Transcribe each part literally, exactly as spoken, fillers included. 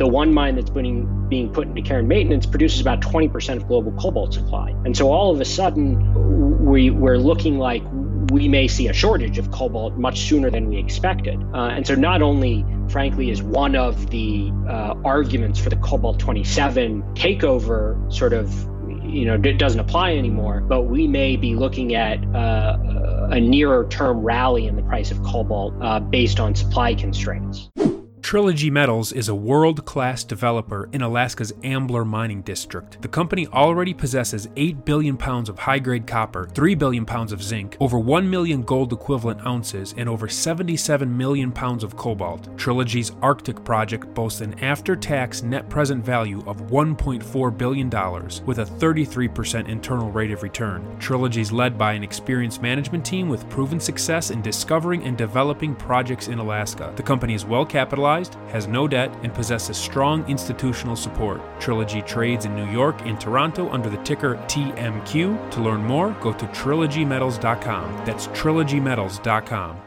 the one mine that's being, being put into care and maintenance produces about twenty percent of global cobalt supply. And so all of a sudden, we, we're looking like we may see a shortage of cobalt much sooner than we expected. Uh, and so not only, frankly, is one of the uh, arguments for the Cobalt twenty-seven takeover sort of, you know, it doesn't apply anymore, but we may be looking at uh, a nearer term rally in the price of cobalt uh, based on supply constraints. Trilogy Metals is a world-class developer in Alaska's Ambler Mining District. The company already possesses eight billion pounds of high-grade copper, three billion pounds of zinc, over one million gold equivalent ounces, and over seventy-seven million pounds of cobalt. Trilogy's Arctic project boasts an after-tax net present value of one point four billion dollars with a thirty-three percent internal rate of return. Trilogy's led by an experienced management team with proven success in discovering and developing projects in Alaska. The company is well-capitalized, has no debt, and possesses strong institutional support. Trilogy trades in New York and Toronto under the ticker T M Q. To learn more, go to trilogy metals dot com. That's trilogy metals dot com.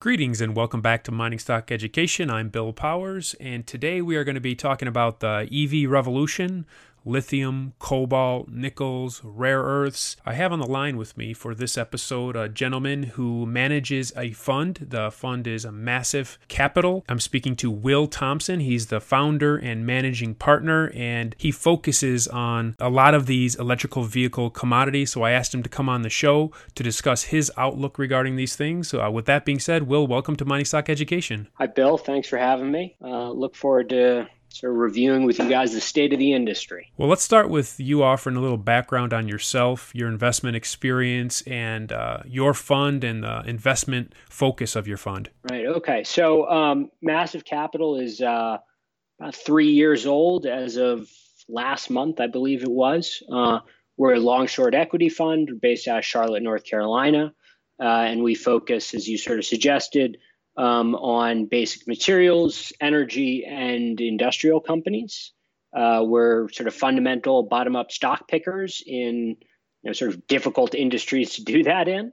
Greetings and welcome back to Mining Stock Education. I'm Bill Powers, and today we are going to be talking about the E V revolution, lithium, cobalt, nickels, rare earths. I have on the line with me for this episode a gentleman who manages a fund. The fund is a Massive Capital. I'm speaking to Will Thompson. He's the founder and managing partner, and he focuses on a lot of these electrical vehicle commodities. So I asked him to come on the show to discuss his outlook regarding these things. So uh, with that being said, Will, welcome to Mining Stock Education. Hi, Bill. Thanks for having me. Uh, look forward to So reviewing with you guys the state of the industry. Well, let's start with you offering a little background on yourself, your investment experience, and uh, your fund and the investment focus of your fund. Right. Okay. So um, Massive Capital is uh, about three years old as of last month, I believe it was. Uh, we're a long-short equity fund based out of Charlotte, North Carolina, uh, and we focus, as you sort of suggested, Um, on basic materials, energy, and industrial companies. Uh, we're sort of fundamental bottom-up stock pickers in, you know, sort of difficult industries to do that in.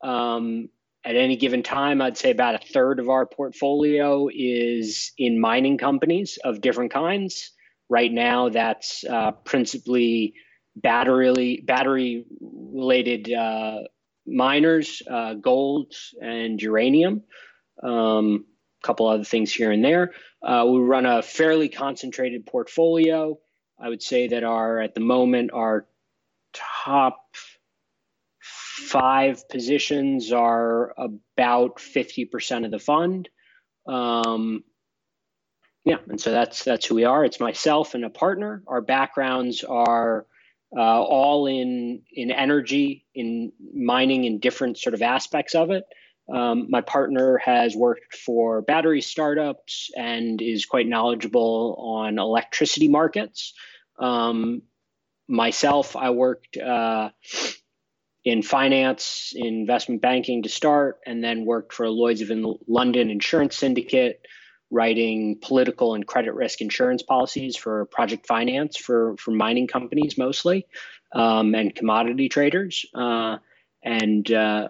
Um, at any given time, I'd say about a third of our portfolio is in mining companies of different kinds. Right now, that's uh, principally battery, battery-related uh, miners, uh, gold, and uranium. Um, a couple other things here and there. Uh, we run a fairly concentrated portfolio. I would say that our, at the moment, our top five positions are about fifty percent of the fund. Um, yeah. And so that's, that's who we are. It's myself and a partner. Our backgrounds are uh, all in, in energy, in mining, in different sort of aspects of it. Um, my partner has worked for battery startups and is quite knowledgeable on electricity markets. Um, myself, I worked uh, in finance, in investment banking to start, and then worked for a Lloyd's of London insurance syndicate, writing political and credit risk insurance policies for project finance for, for mining companies mostly, um, and commodity traders. Uh, and uh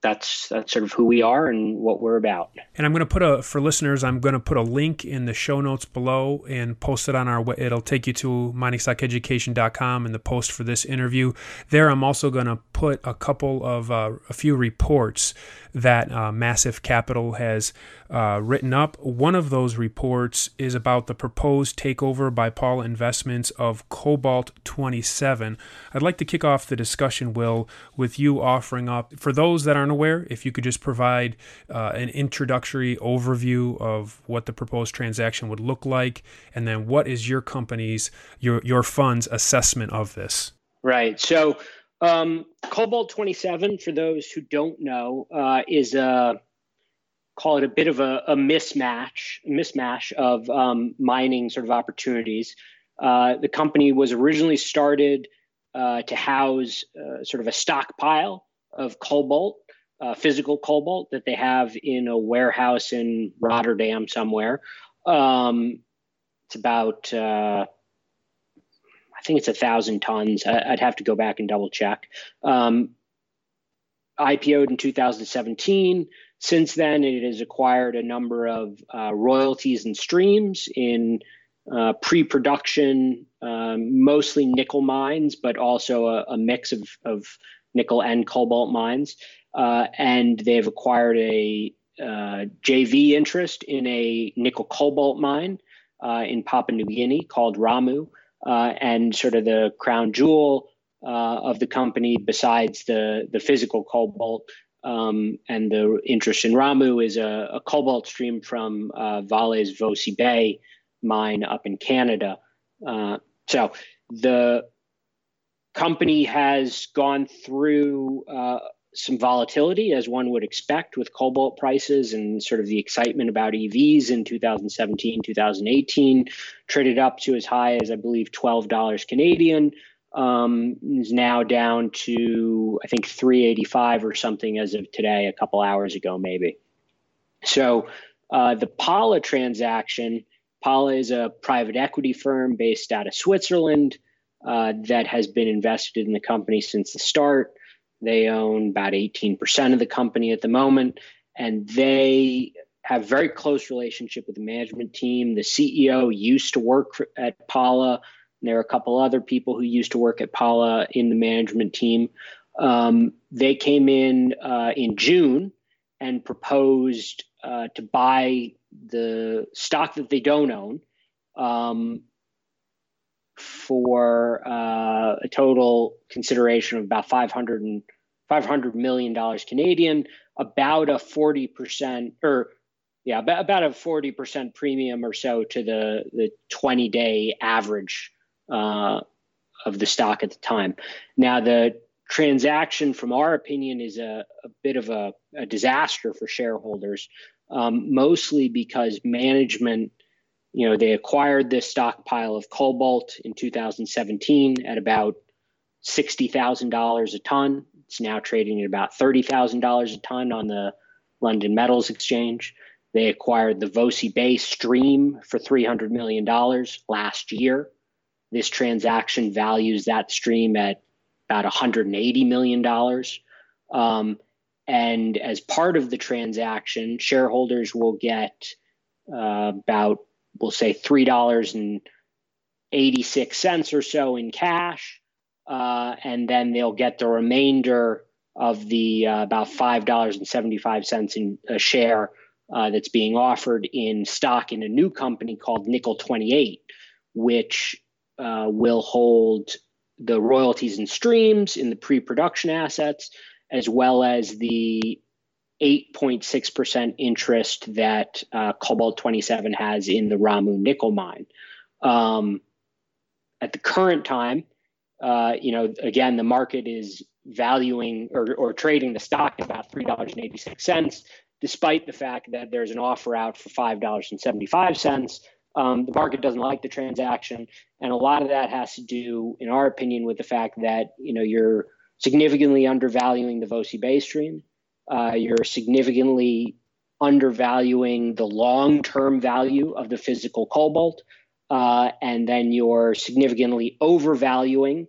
That's that's sort of who we are and what we're about. And I'm going to put a, for listeners, I'm going to put a link in the show notes below and post it on our, it'll take you to mining stock education dot com and the post for this interview. There I'm also going to put a couple of, uh, a few reports that uh, Massive Capital has uh, written up. One of those reports is about the proposed takeover by Pala Investments of Cobalt twenty-seven. I'd like to kick off the discussion, Will, with you offering up, for those that aren't aware, if you could just provide uh, an introductory overview of what the proposed transaction would look like, and then what is your company's, your your fund's assessment of this? Right. So um, Cobalt twenty-seven, for those who don't know, uh, is a, call it a bit of a, a mismatch, mismatch of um, mining sort of opportunities. Uh, the company was originally started uh, to house uh, sort of a stockpile of cobalt, Uh, physical cobalt that they have in a warehouse in Rotterdam somewhere. Um, it's about, uh, I think it's a thousand tons. I, I'd have to go back and double check. Um, I P O'd in two thousand seventeen. Since then, it has acquired a number of uh, royalties and streams in uh, pre-production, um, mostly nickel mines, but also a, a mix of, of nickel and cobalt mines. Uh, and they've acquired a uh, J V interest in a nickel cobalt mine uh, in Papua New Guinea called Ramu. Uh, and sort of the crown jewel uh, of the company, besides the, the physical cobalt um, and the interest in Ramu, is a, a cobalt stream from uh, Vale's Voisey's Bay mine up in Canada. Uh, so the company has gone through uh, some volatility, as one would expect, with cobalt prices and sort of the excitement about E Vs in two thousand seventeen, two thousand eighteen, traded up to as high as, I believe, twelve dollars Canadian, um, is now down to, I think, three eighty-five or something as of today, a couple hours ago, maybe. So uh, the Pala transaction, Pala is a private equity firm based out of Switzerland uh, that has been invested in the company since the start. They own about eighteen percent of the company at the moment, and they have very close relationship with the management team. The C E O used to work for, at Pala, and there are a couple other people who used to work at Pala in the management team. Um, they came in uh, in June and proposed uh, to buy the stock that they don't own um, for uh, a total consideration of about five hundred million dollars Canadian, about a forty percent or yeah, about, about a forty percent premium or so to the, the twenty day average uh, of the stock at the time. Now, the transaction, from our opinion, is a, a bit of a, a disaster for shareholders, um, mostly because management, you know, they acquired this stockpile of cobalt in two thousand seventeen at about sixty thousand dollars a ton. It's now trading at about thirty thousand dollars a ton on the London Metals Exchange. They acquired the Voisey's Bay stream for three hundred million dollars last year. This transaction values that stream at about one hundred eighty million dollars. Um, and as part of the transaction, shareholders will get uh, about, we'll say, three dollars and eighty-six cents or so in cash. Uh, and then they'll get the remainder of the uh, about five dollars and seventy-five cents in a share uh, that's being offered in stock in a new company called Nickel twenty-eight, which uh, will hold the royalties and streams in the pre-production assets, as well as the eight point six percent interest that uh, Cobalt twenty-seven has in the Ramu nickel mine. Um, at the current time, Uh, you know, again, the market is valuing or, or trading the stock at about three dollars and eighty-six cents, despite the fact that there's an offer out for five dollars and seventy-five cents. Um, the market doesn't like the transaction. And a lot of that has to do, in our opinion, with the fact that, you know, you're significantly undervaluing the Voisey's Bay stream. Uh, you're significantly undervaluing the long-term value of the physical cobalt. Uh, and then you're significantly overvaluing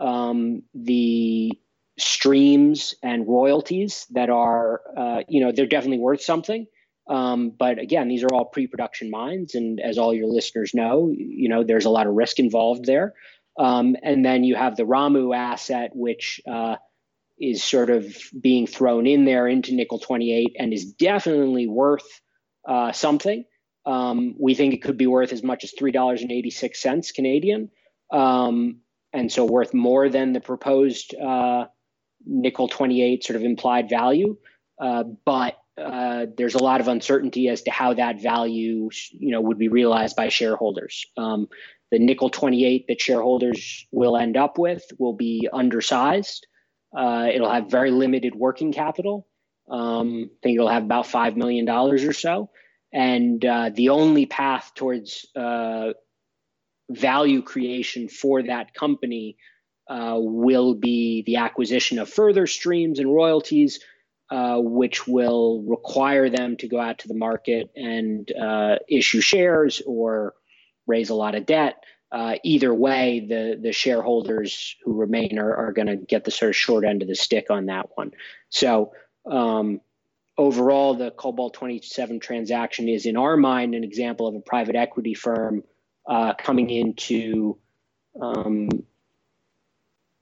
um, the streams and royalties that are, uh, you know, they're definitely worth something. Um, but again, these are all pre-production mines. And as all your listeners know, you know, there's a lot of risk involved there. Um, and then you have the Ramu asset, which uh, is sort of being thrown in there into Nickel twenty-eight and is definitely worth uh, something. Um, we think it could be worth as much as three dollars and eighty-six cents Canadian, um, and so worth more than the proposed uh, Nickel twenty-eight sort of implied value. Uh, but uh, there's a lot of uncertainty as to how that value, you know, would be realized by shareholders. Um, the Nickel twenty-eight that shareholders will end up with will be undersized. Uh, it'll have very limited working capital. Um, I think it'll have about five million dollars or so. And uh, the only path towards uh, value creation for that company uh, will be the acquisition of further streams and royalties, uh, which will require them to go out to the market and uh, issue shares or raise a lot of debt. Uh, either way, the the shareholders who remain are, are going to get the sort of short end of the stick on that one. So um overall, the Cobalt twenty-seven transaction is, in our mind, an example of a private equity firm uh, coming in to um,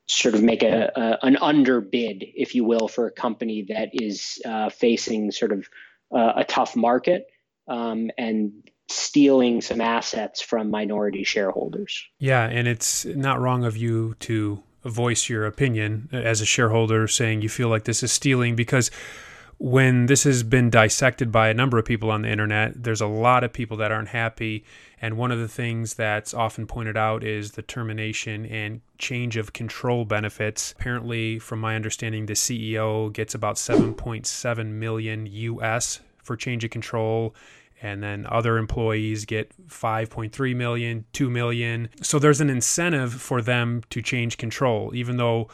sort of make a, a an underbid, if you will, for a company that is uh, facing sort of uh, a tough market um, and stealing some assets from minority shareholders. Yeah, and it's not wrong of you to voice your opinion as a shareholder saying you feel like this is stealing, because when this has been dissected by a number of people on the internet, there's a lot of people that aren't happy. And one of the things that's often pointed out is the termination and change of control benefits. Apparently, from my understanding, the C E O gets about seven point seven million U S for change of control. And then other employees get five point three million, two million. So there's an incentive for them to change control, even though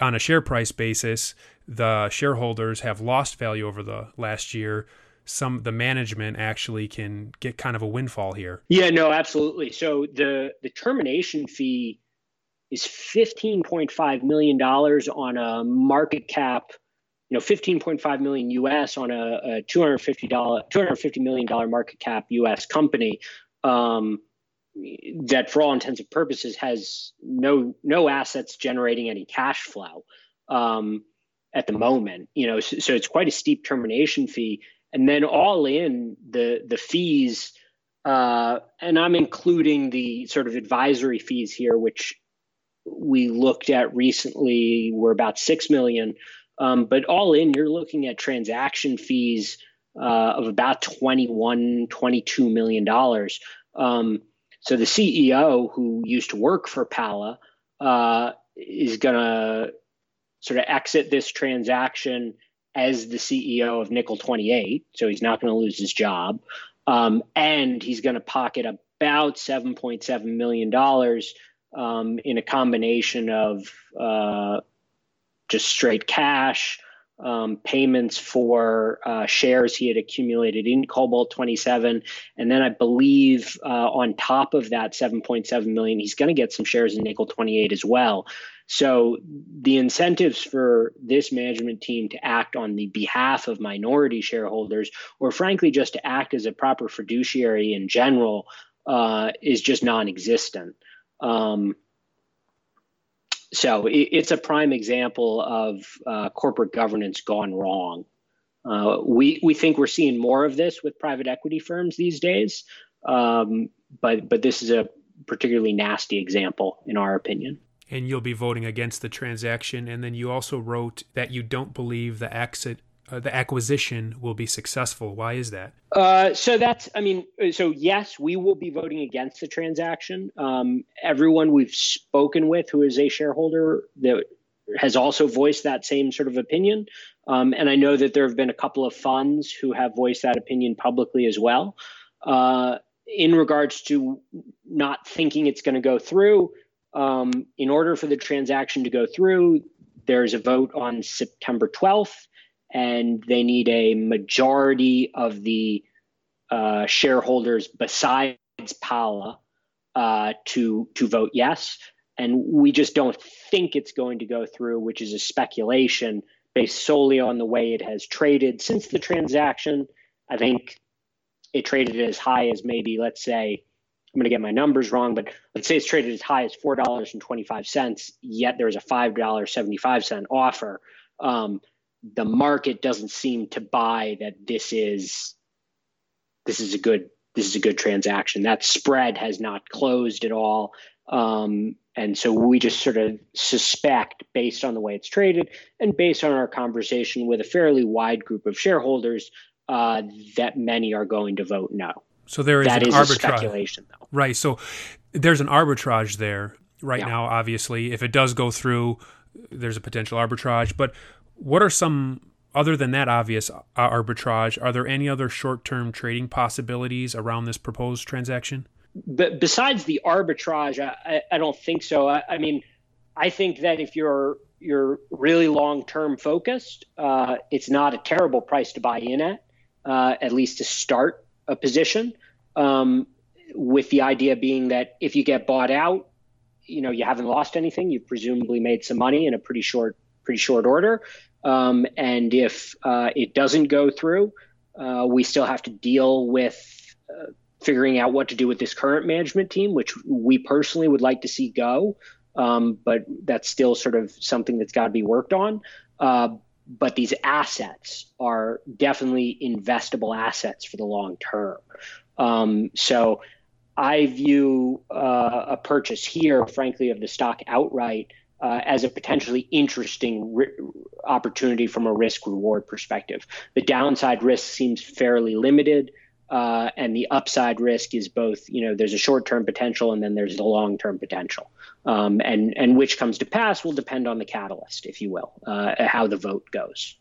on a share price basis, the shareholders have lost value over the last year. Some the management actually can get kind of a windfall here. Yeah, no, absolutely. So the, the termination fee is fifteen point five million dollars on a market cap, you know, fifteen point five million U S on a, a two hundred fifty million dollars market cap U S company um, that for all intents and purposes has no, no assets generating any cash flow um, at the moment, you know, so, so it's quite a steep termination fee. And then all in the, the fees, uh, and I'm including the sort of advisory fees here, which we looked at recently, were about six million dollars. Um, but all in, you're looking at transaction fees uh, of about twenty-one, twenty-two million dollars. Um, so the C E O who used to work for Pala uh, is going to sort of exit this transaction as the C E O of Nickel twenty-eight. So he's not going to lose his job. Um, and he's going to pocket about seven point seven million dollars um, in a combination of uh, just straight cash, um, payments for uh, shares he had accumulated in Cobalt twenty-seven. And then I believe uh, on top of that seven point seven million, he's going to get some shares in Nickel twenty-eight as well. So the incentives for this management team to act on the behalf of minority shareholders, or frankly, just to act as a proper fiduciary in general, uh, is just non-existent. Um, So it's a prime example of uh, corporate governance gone wrong. Uh, we we think we're seeing more of this with private equity firms these days, um, but but this is a particularly nasty example in our opinion. And you'll be voting against the transaction. And then you also wrote that you don't believe the exit, uh, the acquisition will be successful. Why is that? Uh, so that's I mean, so yes, we will be voting against the transaction. Um, everyone we've spoken with who is a shareholder that has also voiced that same sort of opinion. Um, and I know that there have been a couple of funds who have voiced that opinion publicly as well. Uh, in regards to not thinking it's going to go through, um, in order for the transaction to go through, there's a vote on September twelfth. And they need a majority of the uh, shareholders besides Pala uh, to to vote yes. And we just don't think it's going to go through, which is a speculation based solely on the way it has traded since the transaction. I think it traded as high as maybe, let's say, I'm going to get my numbers wrong, but let's say it's traded as high as four dollars and twenty-five cents, yet there's a five dollars and seventy-five cents offer. Um, the market doesn't seem to buy that this is this is a good this is a good transaction. That spread has not closed at all. Um, and so we just sort of suspect, based on the way it's traded and based on our conversation with a fairly wide group of shareholders, uh, that many are going to vote no. So there is that an is arbitrage. A speculation, though. Right. So there's an arbitrage there right yeah. now, obviously. If it does go through, there's a potential arbitrage. But what are some, other than that obvious arbitrage, are there any other short-term trading possibilities around this proposed transaction? But besides the arbitrage, I, I don't think so. I, I mean, I think that if you're you're really long-term focused, uh, it's not a terrible price to buy in at, uh, at least to start a position, um, with the idea being that if you get bought out, you know, you haven't lost anything. You've presumably made some money in a pretty short pretty short order. Um, and if uh, it doesn't go through, uh, we still have to deal with uh, figuring out what to do with this current management team, which we personally would like to see go. Um, but that's still sort of something that's got to be worked on. Uh, but these assets are definitely investable assets for the long term. Um, so I view uh, a purchase here, frankly, of the stock outright uh, as a potentially interesting re- opportunity from a risk reward perspective. The downside risk seems fairly limited. Uh, and the upside risk is both, you know, there's a short-term potential and then there's the long-term potential. Um, and, and which comes to pass will depend on the catalyst, if you will, uh, how the vote goes.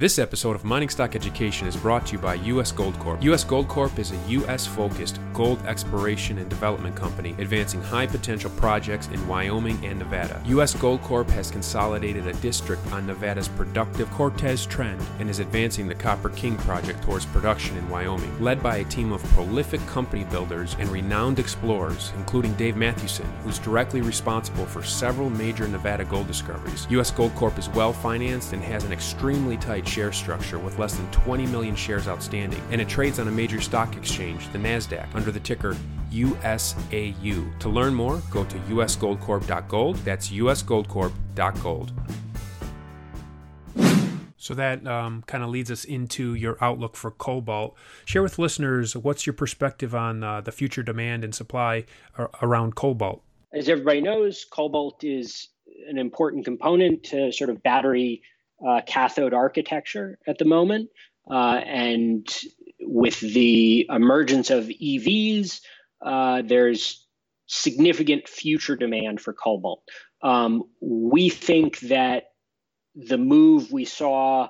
This episode of Mining Stock Education is brought to you by U S. Gold Corp. U S. Gold Corp is a U S-focused gold exploration and development company advancing high-potential projects in Wyoming and Nevada. U S. Gold Corp has consolidated a district on Nevada's productive Cortez Trend and is advancing the Copper King project towards production in Wyoming. Led by a team of prolific company builders and renowned explorers, including Dave Mathewson, who's directly responsible for several major Nevada gold discoveries, U S. Gold Corp is well-financed and has an extremely tight share structure with less than twenty million shares outstanding, and it trades on a major stock exchange, the NASDAQ, under the ticker U S A U. To learn more, go to u s gold corp dot gold. That's u s gold corp dot gold. So that um, kind of leads us into your outlook for cobalt. Share with listeners, what's your perspective on uh, the future demand and supply ar- around cobalt? As everybody knows, cobalt is an important component to sort of battery Uh, cathode architecture at the moment. Uh, and with the emergence of E Vs, uh, there's significant future demand for cobalt. Um, we think that the move we saw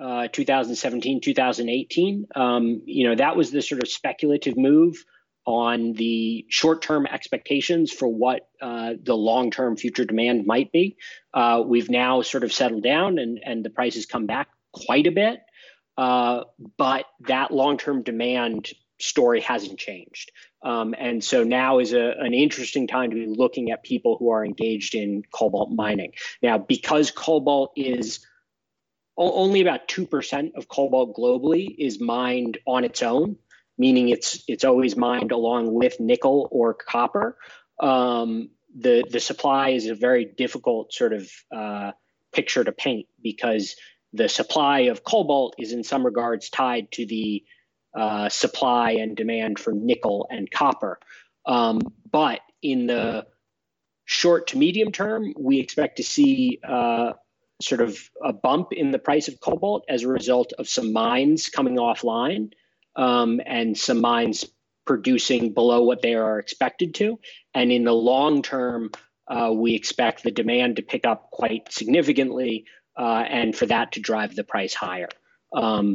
uh, twenty seventeen, twenty eighteen, um, you know, that was the sort of speculative move on the short-term expectations for what uh, the long-term future demand might be. Uh, we've now sort of settled down and, and the price has come back quite a bit, uh, but that long-term demand story hasn't changed. Um, and so now is a, an interesting time to be looking at people who are engaged in cobalt mining. Now, because cobalt is only about two percent of cobalt globally is mined on its own, meaning it's it's always mined along with nickel or copper. Um, the, the supply is a very difficult sort of uh, picture to paint because the supply of cobalt is in some regards tied to the uh, supply and demand for nickel and copper. Um, but in the short to medium term, we expect to see uh, sort of a bump in the price of cobalt as a result of some mines coming offline. Um, and some mines producing below what they are expected to. And in the long term, uh, we expect the demand to pick up quite significantly uh, and for that to drive the price higher. Um,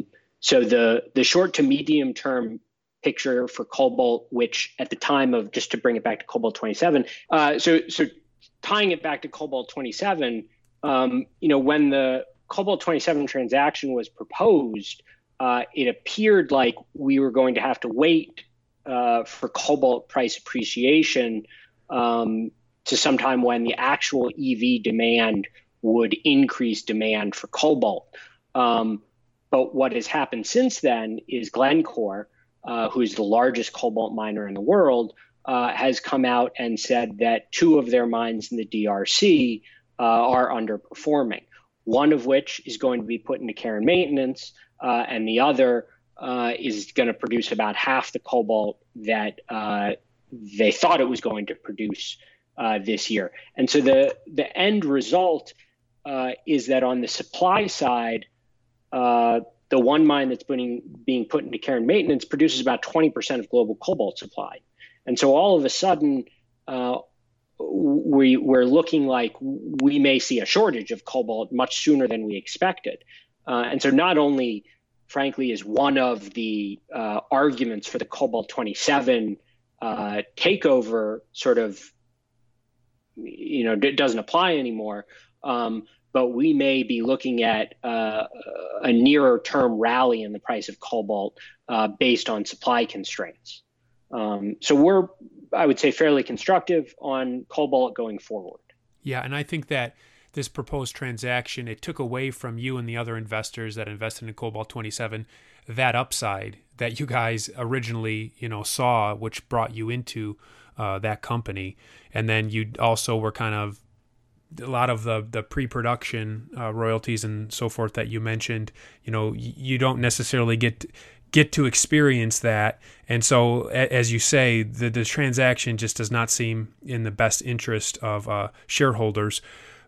so the, the short to medium term picture for cobalt, which at the time of, just to bring it back to Cobalt twenty-seven, uh, so so tying it back to Cobalt twenty-seven, um, you know, when the Cobalt twenty-seven transaction was proposed, Uh, it appeared like we were going to have to wait uh, for cobalt price appreciation um, to sometime when the actual E V demand would increase demand for cobalt. Um, but what has happened since then is Glencore, uh, who is the largest cobalt miner in the world, uh, has come out and said that two of their mines in the D R C uh, are underperforming, one of which is going to be put into care and maintenance. Uh, and the other uh, is going to produce about half the cobalt that uh, they thought it was going to produce uh, this year. And so the, the end result uh, is that on the supply side, uh, the one mine that's being, being put into care and maintenance produces about twenty percent of global cobalt supply. And so all of a sudden, uh, we, we're looking like we may see a shortage of cobalt much sooner than we expected. Uh, and so not only, frankly, is one of the uh, arguments for the Cobalt twenty-seven uh, takeover sort of, you know, d- doesn't apply anymore, um, but we may be looking at uh, a nearer term rally in the price of cobalt uh, based on supply constraints. Um, so we're, I would say, fairly constructive on cobalt going forward. Yeah, and I think that this proposed transaction, it took away from you and the other investors that invested in Cobalt twenty-seven that upside that you guys originally, you know, saw, which brought you into uh, that company. And then you also were kind of, a lot of the, the pre-production uh, royalties and so forth that you mentioned, you know, you don't necessarily get to, get to experience that. And so, as you say, the, the transaction just does not seem in the best interest of uh, shareholders.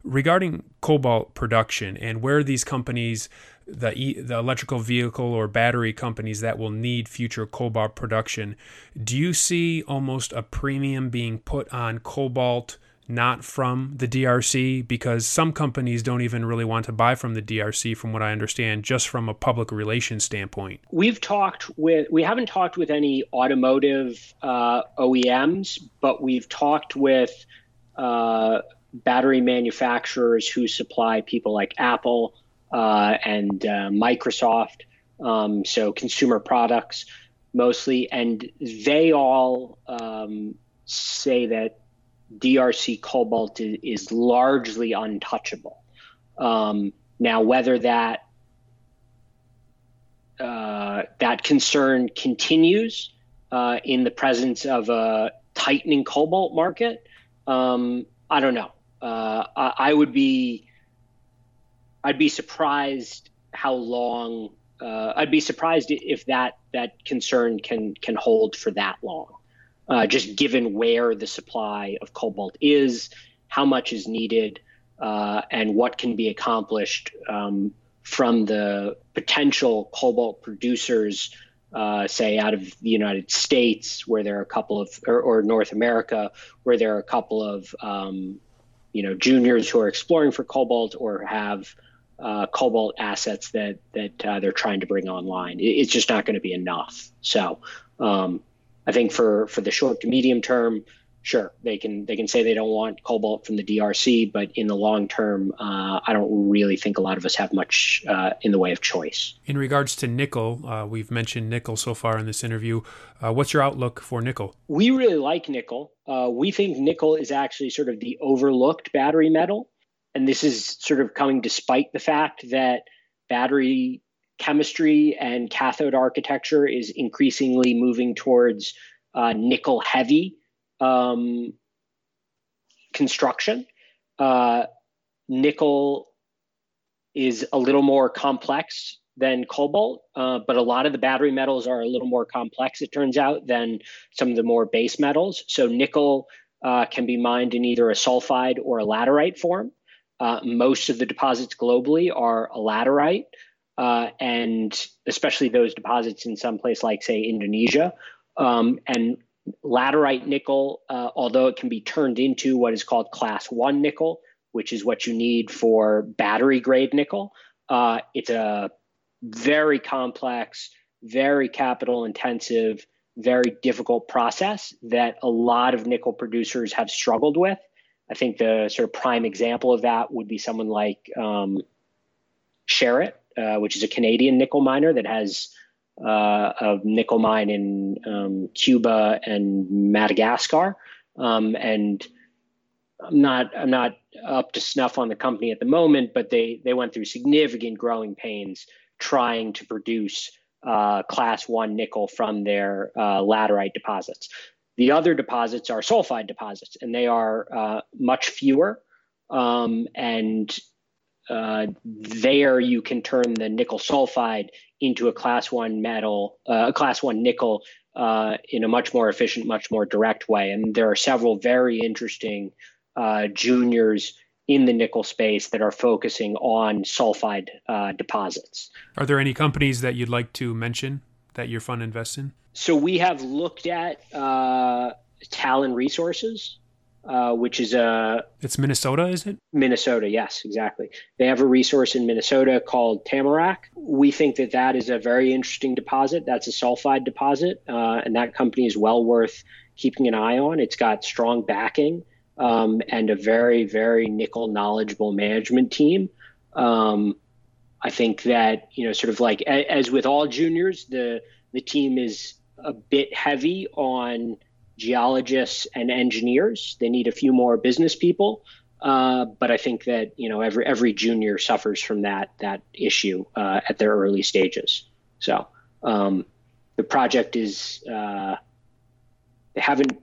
Regarding cobalt production and where these companies, the e- the electrical vehicle or battery companies that will need future cobalt production, do you see almost a premium being put on cobalt not from the D R C? Because some companies don't even really want to buy from the D R C, from what I understand, just from a public relations standpoint. We've talked with, we haven't talked with any automotive uh, O E Ms, but we've talked with uh, battery manufacturers who supply people like Apple uh, and uh, Microsoft, um, so consumer products mostly, and they all um, say that D R C cobalt is largely untouchable. Um, now, whether that uh, that concern continues uh, in the presence of a tightening cobalt market, um, I don't know. Uh, I, I would be I'd be surprised how long. Uh, I'd be surprised if that that concern can can hold for that long. Uh, just given where the supply of cobalt is, how much is needed, uh, and what can be accomplished um, from the potential cobalt producers, uh, say out of the United States, where there are a couple of, or, or North America, where there are a couple of, um, you know, juniors who are exploring for cobalt or have uh, cobalt assets that that uh, they're trying to bring online. It, it's just not going to be enough. So. Um, I think for, for the short to medium term, sure, they can they can say they don't want cobalt from the D R C, but in the long term, uh, I don't really think a lot of us have much uh, in the way of choice. In regards to nickel, uh, we've mentioned nickel so far in this interview. Uh, what's your outlook for nickel? We really like nickel. Uh, we think nickel is actually sort of the overlooked battery metal, and this is sort of coming despite the fact that battery chemistry and cathode architecture is increasingly moving towards uh, nickel-heavy um, construction. Uh, nickel is a little more complex than cobalt, uh, but a lot of the battery metals are a little more complex, it turns out, than some of the more base metals. So nickel uh, can be mined in either a sulfide or a laterite form. Uh, most of the deposits globally are a laterite. Uh, and especially those deposits in some place like, say, Indonesia. Um, and laterite nickel, uh, although it can be turned into what is called class one nickel, which is what you need for battery grade nickel, uh, it's a very complex, very capital intensive, very difficult process that a lot of nickel producers have struggled with. I think the sort of prime example of that would be someone like um, Sherritt, Uh, which is a Canadian nickel miner that has uh, a nickel mine in um, Cuba and Madagascar. Um, and I'm not I'm not up to snuff on the company at the moment, but they they went through significant growing pains trying to produce uh, class one nickel from their uh, laterite deposits. The other deposits are sulfide deposits, and they are uh, much fewer um, and Uh, there you can turn the nickel sulfide into a class one metal, uh, a class one nickel uh, in a much more efficient, much more direct way. And there are several very interesting uh, juniors in the nickel space that are focusing on sulfide uh, deposits. Are there any companies that you'd like to mention that your fund invests in? So we have looked at uh, Talon Resources. Uh, which is a... It's Minnesota, is it? Minnesota, yes, exactly. They have a resource in Minnesota called Tamarack. We think that that is a very interesting deposit. That's a sulfide deposit, uh, and that company is well worth keeping an eye on. It's got strong backing um, and a very, very nickel knowledgeable management team. Um, I think that, you know, sort of like, a, as with all juniors, the the team is a bit heavy on geologists and engineers. They need a few more business people. Uh, but I think that, you know, every every junior suffers from that that issue uh, at their early stages. So Um, the project is, uh, they haven't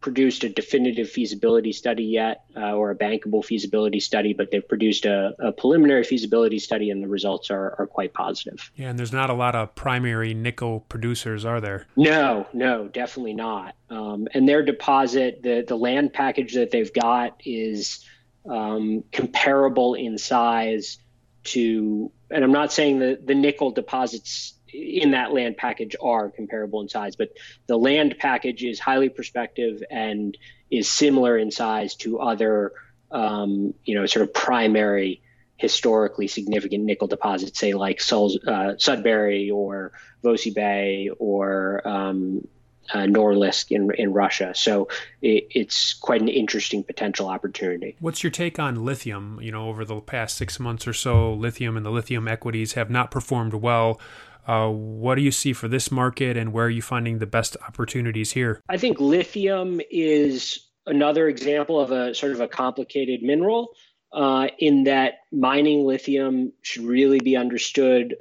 produced a definitive feasibility study yet, uh, or a bankable feasibility study, but they've produced a, a preliminary feasibility study, and the results are, are quite positive. Yeah, and there's not a lot of primary nickel producers, are there? No, no, definitely not. Um, and their deposit, the, the land package that they've got is um, comparable in size to, and I'm not saying that the nickel deposits in that land package are comparable in size, but the land package is highly prospective and is similar in size to other, um, you know, sort of primary, historically significant nickel deposits, say like Sol- uh, Sudbury or Voisey's Bay or um, uh, Norilsk in, in Russia. So it, it's quite an interesting potential opportunity. What's your take on lithium? You know, over the past six months or so, lithium and the lithium equities have not performed well. Uh, what do you see for this market, and where are you finding the best opportunities here? I think lithium is another example of a sort of a complicated mineral, uh, in that mining lithium should really be understood.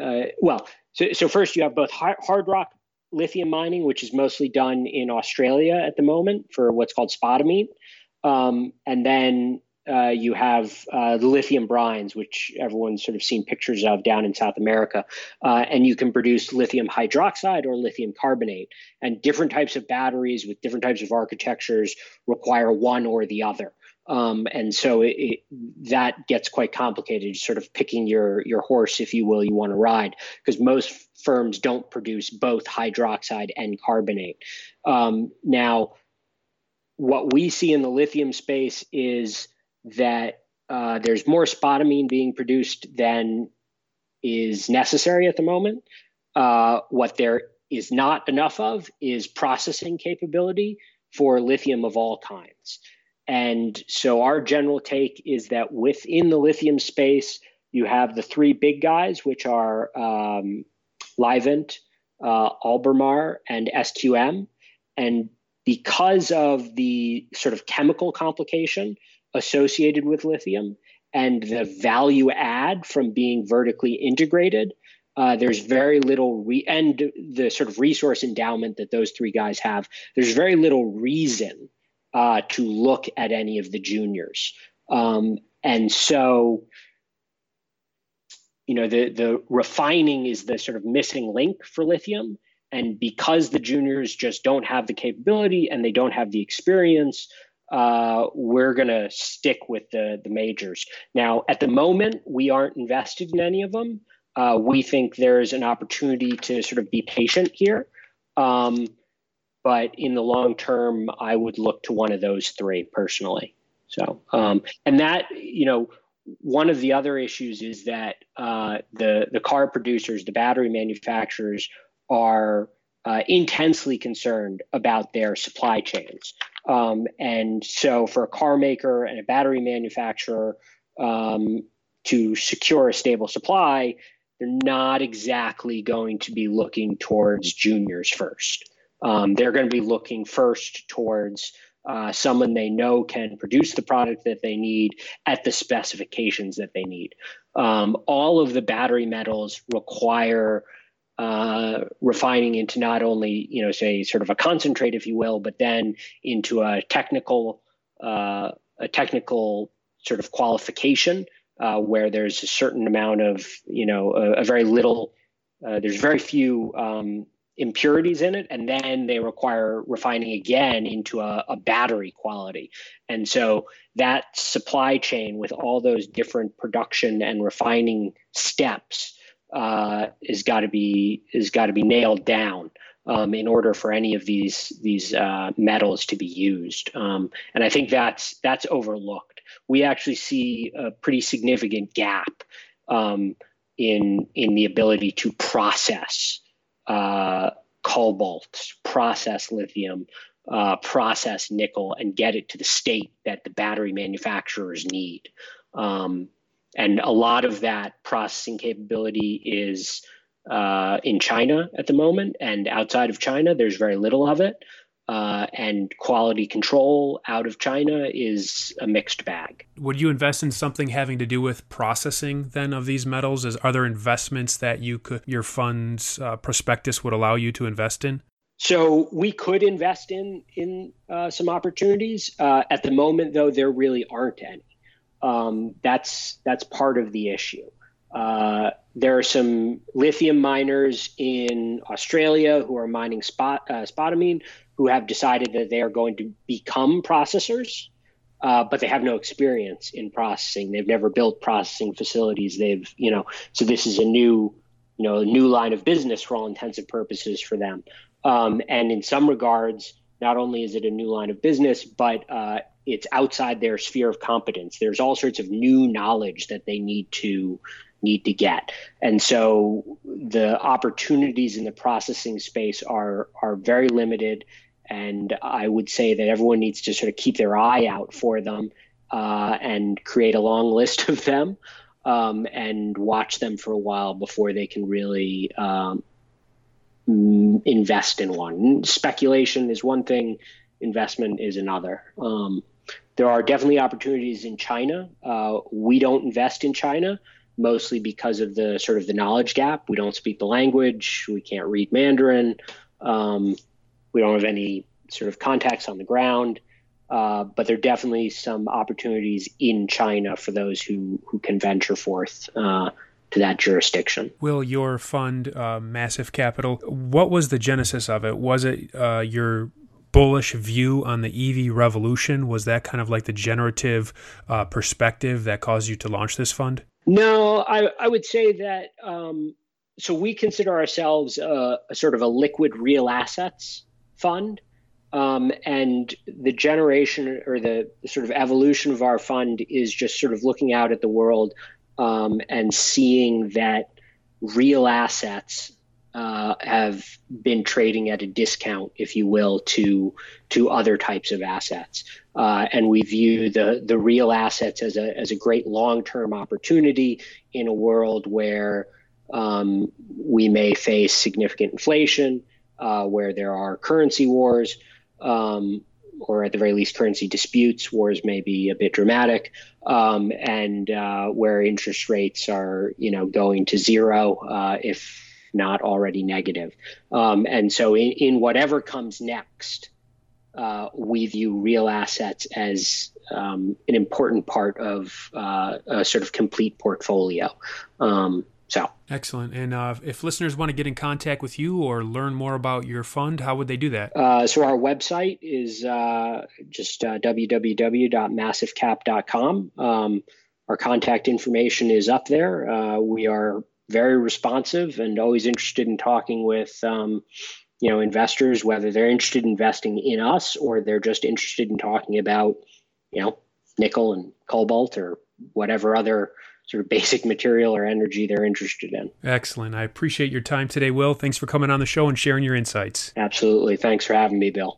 Uh, well, so, so first you have both hard rock lithium mining, which is mostly done in Australia at the moment for what's called spodumene. Um, and then Uh, you have uh, the lithium brines, which everyone's sort of seen pictures of down in South America, uh, and you can produce lithium hydroxide or lithium carbonate. And different types of batteries with different types of architectures require one or the other. Um, and so it, it, that gets quite complicated, sort of picking your your horse, if you will, you want to ride, because most firms don't produce both hydroxide and carbonate. Um, now, what we see in the lithium space is that uh, there's more spodumene being produced than is necessary at the moment. Uh, what there is not enough of is processing capability for lithium of all kinds. And so our general take is that within the lithium space, you have the three big guys, which are um, Livent, uh, Albemarle, and S Q M. And because of the sort of chemical complication associated with lithium and the value add from being vertically integrated, uh, there's very little, re- and the sort of resource endowment that those three guys have, there's very little reason uh, to look at any of the juniors. Um, and so, you know, the, the refining is the sort of missing link for lithium. And because the juniors just don't have the capability and they don't have the experience, Uh, we're going to stick with the, the majors. Now, at the moment, we aren't invested in any of them. Uh, we think there's an opportunity to sort of be patient here. Um, but in the long term, I would look to one of those three personally. So, um, and that, you know, one of the other issues is that uh, the, the car producers, the battery manufacturers are uh, intensely concerned about their supply chains. Um, and so for a car maker and a battery manufacturer um, to secure a stable supply, they're not exactly going to be looking towards juniors first. Um, they're going to be looking first towards uh, someone they know can produce the product that they need at the specifications that they need. Um, all of the battery metals require Uh, refining into not only, you know, say sort of a concentrate, if you will, but then into a technical, uh, a technical sort of qualification uh, where there's a certain amount of, you know, a, a very little, uh, there's very few um, impurities in it. And then they require refining again into a, a battery quality. And so that supply chain with all those different production and refining steps uh, is got to be, is got to be nailed down, um, in order for any of these, these, uh, metals to be used. Um, and I think that's, that's overlooked. We actually see a pretty significant gap, um, in, in the ability to process, uh, cobalt, process lithium, uh, process nickel, and get it to the state that the battery manufacturers need. Um, And a lot of that processing capability is uh, in China at the moment, and outside of China, there's very little of it. uh, and quality control out of China is a mixed bag. Would you invest in something having to do with processing then of these metals? Is, are there investments that you could, your fund's uh, prospectus would allow you to invest in? So we could invest in in uh, some opportunities. Uh, at the moment, though, there really aren't any. Um, that's that's part of the issue. Uh, there are some lithium miners in Australia who are mining spot, uh, spodumene who have decided that they are going to become processors, uh, but they have no experience in processing. They've never built processing facilities. They've, you know, so this is a new, you know, a new line of business for all intents and purposes for them. Um, and in some regards, not only is it a new line of business, but uh, it's outside their sphere of competence. There's all sorts of new knowledge that they need to need to get. And so the opportunities in the processing space are are very limited. And I would say that everyone needs to sort of keep their eye out for them uh, and create a long list of them um, and watch them for a while before they can really um, – invest in one. Speculation is one thing, investment is another. Um, there are definitely opportunities in China. Uh, we don't invest in China, mostly because of the sort of the knowledge gap. We don't speak the language. We can't read Mandarin. Um, we don't have any sort of contacts on the ground. Uh, but there are definitely some opportunities in China for those who, who can venture forth uh, to that jurisdiction. Will, your fund, uh, Massive Capital, what was the genesis of it? Was it uh, your bullish view on the E V revolution? Was that kind of like the generative uh, perspective that caused you to launch this fund? No, I, I would say that, um, so we consider ourselves a, a sort of a liquid real assets fund. Um, and the generation or the sort of evolution of our fund is just sort of looking out at the world Um, and seeing that real assets uh, have been trading at a discount, if you will, to to other types of assets. Uh, and we view the the real assets as a as a great long-term opportunity in a world where um, we may face significant inflation, uh, where there are currency wars, um, or at the very least currency disputes. Wars may be a bit dramatic, um, and uh, where interest rates are, you know, going to zero, uh, if not already negative. Um, and so in, in whatever comes next, uh, we view real assets as um, an important part of uh, a sort of complete portfolio. Um, so Excellent. And uh, if listeners want to get in contact with you or learn more about your fund, how would they do that? Uh, so our website is uh, just uh, w w w dot massive cap dot com. Um, our contact information is up there. Uh, we are very responsive and always interested in talking with um, you know, investors, whether they're interested in investing in us or they're just interested in talking about, you know, nickel and cobalt or whatever other sort of basic material or energy they're interested in. Excellent. I appreciate your time today, Will. Thanks for coming on the show and sharing your insights. Absolutely. Thanks for having me, Bill.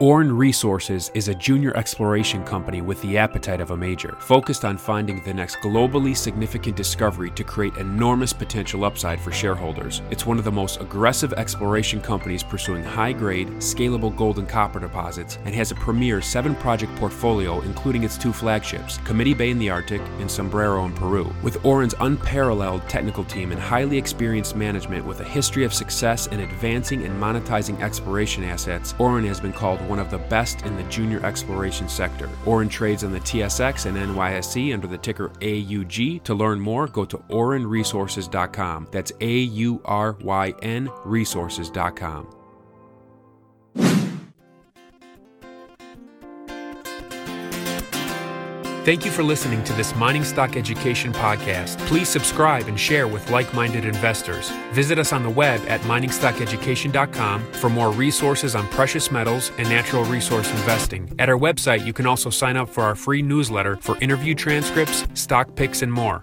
Oren Resources is a junior exploration company with the appetite of a major, focused on finding the next globally significant discovery to create enormous potential upside for shareholders. It's one of the most aggressive exploration companies pursuing high-grade, scalable gold and copper deposits, and has a premier seven-project portfolio including its two flagships, Committee Bay in the Arctic and Sombrero in Peru. With Oren's unparalleled technical team and highly experienced management with a history of success in advancing and monetizing exploration assets, Oren has been called one of the best in the junior exploration sector. Oren trades on the T S X and N Y S E under the ticker A U G. To learn more, go to oren resources dot com. That's A U R Y N resources dot com. Thank you for listening to this Mining Stock Education podcast. Please subscribe and share with like-minded investors. Visit us on the web at mining stock education dot com for more resources on precious metals and natural resource investing. At our website, you can also sign up for our free newsletter for interview transcripts, stock picks, and more.